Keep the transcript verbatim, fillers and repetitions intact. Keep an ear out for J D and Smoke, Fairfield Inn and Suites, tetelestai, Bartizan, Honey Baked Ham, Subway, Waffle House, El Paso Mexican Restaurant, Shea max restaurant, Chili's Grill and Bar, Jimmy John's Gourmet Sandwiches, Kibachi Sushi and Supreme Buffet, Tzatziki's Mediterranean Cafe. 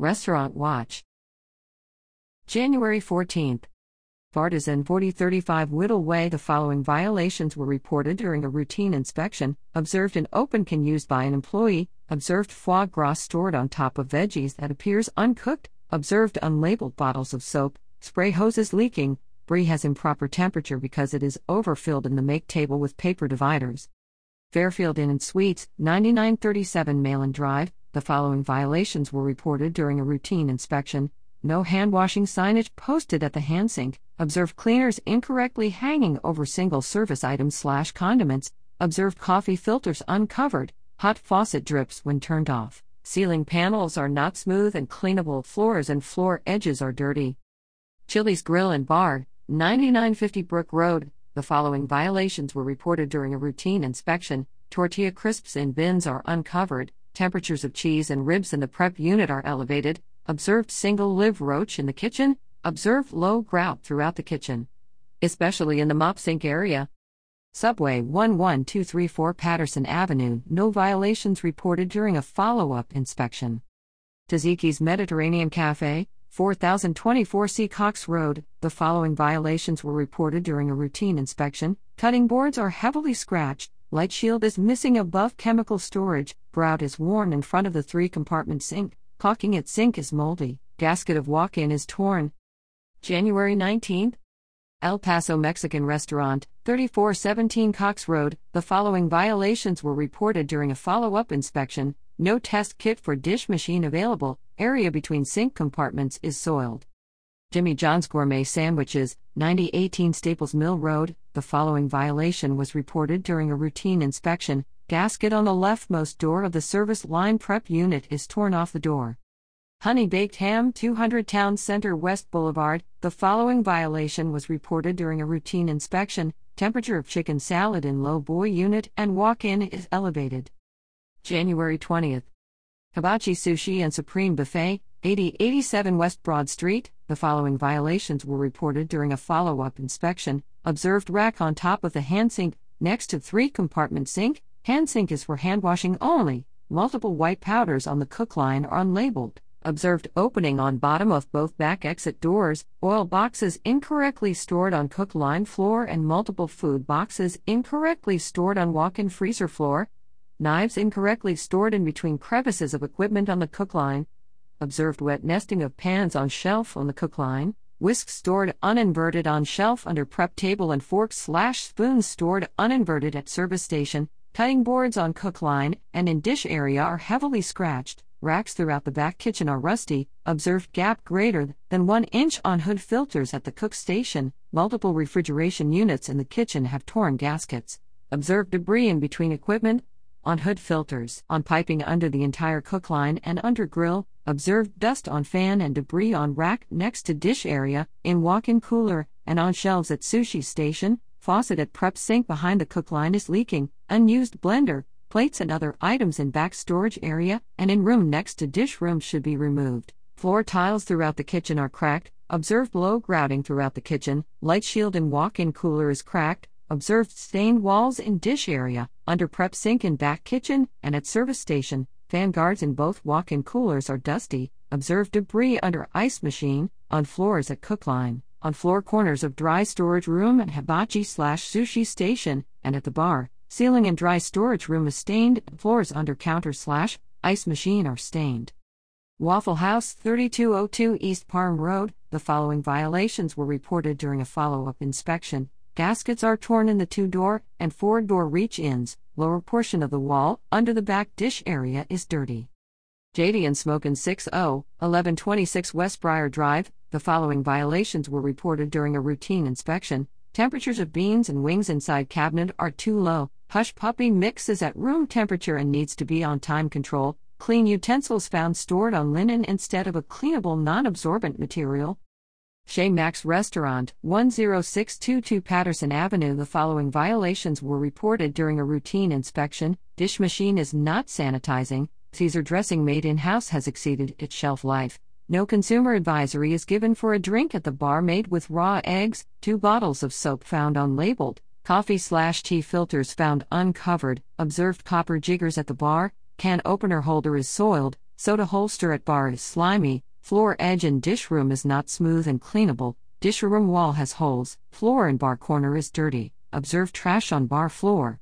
Restaurant Watch. January fourteenth. Bartizan forty thirty-five Whittle Way. The following violations were reported during a routine inspection: observed an open can used by an employee, observed foie gras stored on top of veggies that appears uncooked, observed unlabeled bottles of soap, spray hoses leaking, Brie has improper temperature because it is overfilled in the make table with paper dividers. Fairfield Inn and Suites, ninety-nine thirty-seven Malin Drive. The following violations were reported during a routine inspection: no hand-washing signage posted at the hand sink, observed cleaners incorrectly hanging over single-service items slash condiments, observed coffee filters uncovered, hot faucet drips when turned off, ceiling panels are not smooth and cleanable, floors and floor edges are dirty. Chili's Grill and Bar, ninety-nine fifty Brook Road. The following violations were reported during a routine inspection: tortilla crisps in bins are uncovered, temperatures of cheese and ribs in the prep unit are elevated, observed single live roach in the kitchen, observed low grout throughout the kitchen, especially in the mop sink area. Subway, one one two three four Patterson Avenue. No violations reported during a follow-up inspection. Tzatziki's Mediterranean Cafe, four thousand twenty-four Seacox Road. The following violations were reported during a routine inspection: cutting boards are heavily scratched, light shield is missing above chemical storage, grout is worn in front of the three-compartment sink, caulking at sink is moldy, gasket of walk-in is torn. January nineteenth. El Paso Mexican Restaurant, thirty-four seventeen Cox Road. The following violations were reported during a follow-up inspection: no test kit for dish machine available, area between sink compartments is soiled. Jimmy John's Gourmet Sandwiches, ninety eighteen Staples Mill Road. The following violation was reported during a routine inspection: gasket on the leftmost door of the service line prep unit is torn off the door. Honey Baked Ham, two hundred Town Center West Boulevard. The following violation was reported during a routine inspection: temperature of chicken salad in low boy unit and walk-in is elevated. January twentieth. Kibachi Sushi and Supreme Buffet, eighty eighty-seven West Broad Street. The following violations were reported during a follow-up inspection: observed rack on top of the hand sink, next to three-compartment sink, hand sink is for hand washing only, multiple white powders on the cook line are unlabeled, observed opening on bottom of both back exit doors, oil boxes incorrectly stored on cook line floor and multiple food boxes incorrectly stored on walk-in freezer floor, knives incorrectly stored in between crevices of equipment on the cook line, observed wet nesting of pans on shelf on the cook line, whisks stored uninverted on shelf under prep table and forks slash spoons stored uninverted at service station. Cutting boards on cook line and in dish area are heavily scratched, racks throughout the back kitchen are rusty, observed gap greater than one inch on hood filters at the cook station, multiple refrigeration units in the kitchen have torn gaskets, observed debris in between equipment, on hood filters, on piping under the entire cook line and under grill, observed dust on fan and debris on rack next to dish area, in walk-in cooler, and on shelves at sushi station. Faucet at prep sink behind the cook line is leaking, unused blender, plates and other items in back storage area, and in room next to dish room should be removed. Floor tiles throughout the kitchen are cracked, observed low grouting throughout the kitchen, light shield in walk-in cooler is cracked, observed stained walls in dish area, under prep sink in back kitchen, and at service station, fan guards in both walk-in coolers are dusty, observed debris under ice machine, on floors at cook line, on floor corners of dry storage room and hibachi slash sushi station, and at the bar, ceiling and dry storage room is stained, and floors under counter slash ice machine are stained. Waffle House, thirty-two oh two East Parm Road. The following violations were reported during a follow-up inspection: gaskets are torn in the two-door and four-door reach-ins, lower portion of the wall under the back dish area is dirty. J D and Smoke in six oh, eleven twenty-six West Briar Drive. The following violations were reported during a routine inspection: temperatures of beans and wings inside cabinet are too low, hush puppy mix is at room temperature and needs to be on time control, clean utensils found stored on linen instead of a cleanable non-absorbent material. Shea Max Restaurant, one oh six two two Patterson Avenue. The following violations were reported during a routine inspection: dish machine is not sanitizing, Caesar dressing made in-house has exceeded its shelf life, no consumer advisory is given for a drink at the bar made with raw eggs, two bottles of soap found unlabeled, coffee slash tea filters found uncovered, observed copper jiggers at the bar, can opener holder is soiled, Soda holster at bar is slimy, floor edge and dish room is not smooth and cleanable, dish room wall has holes, floor and bar corner is dirty, observe trash on bar floor.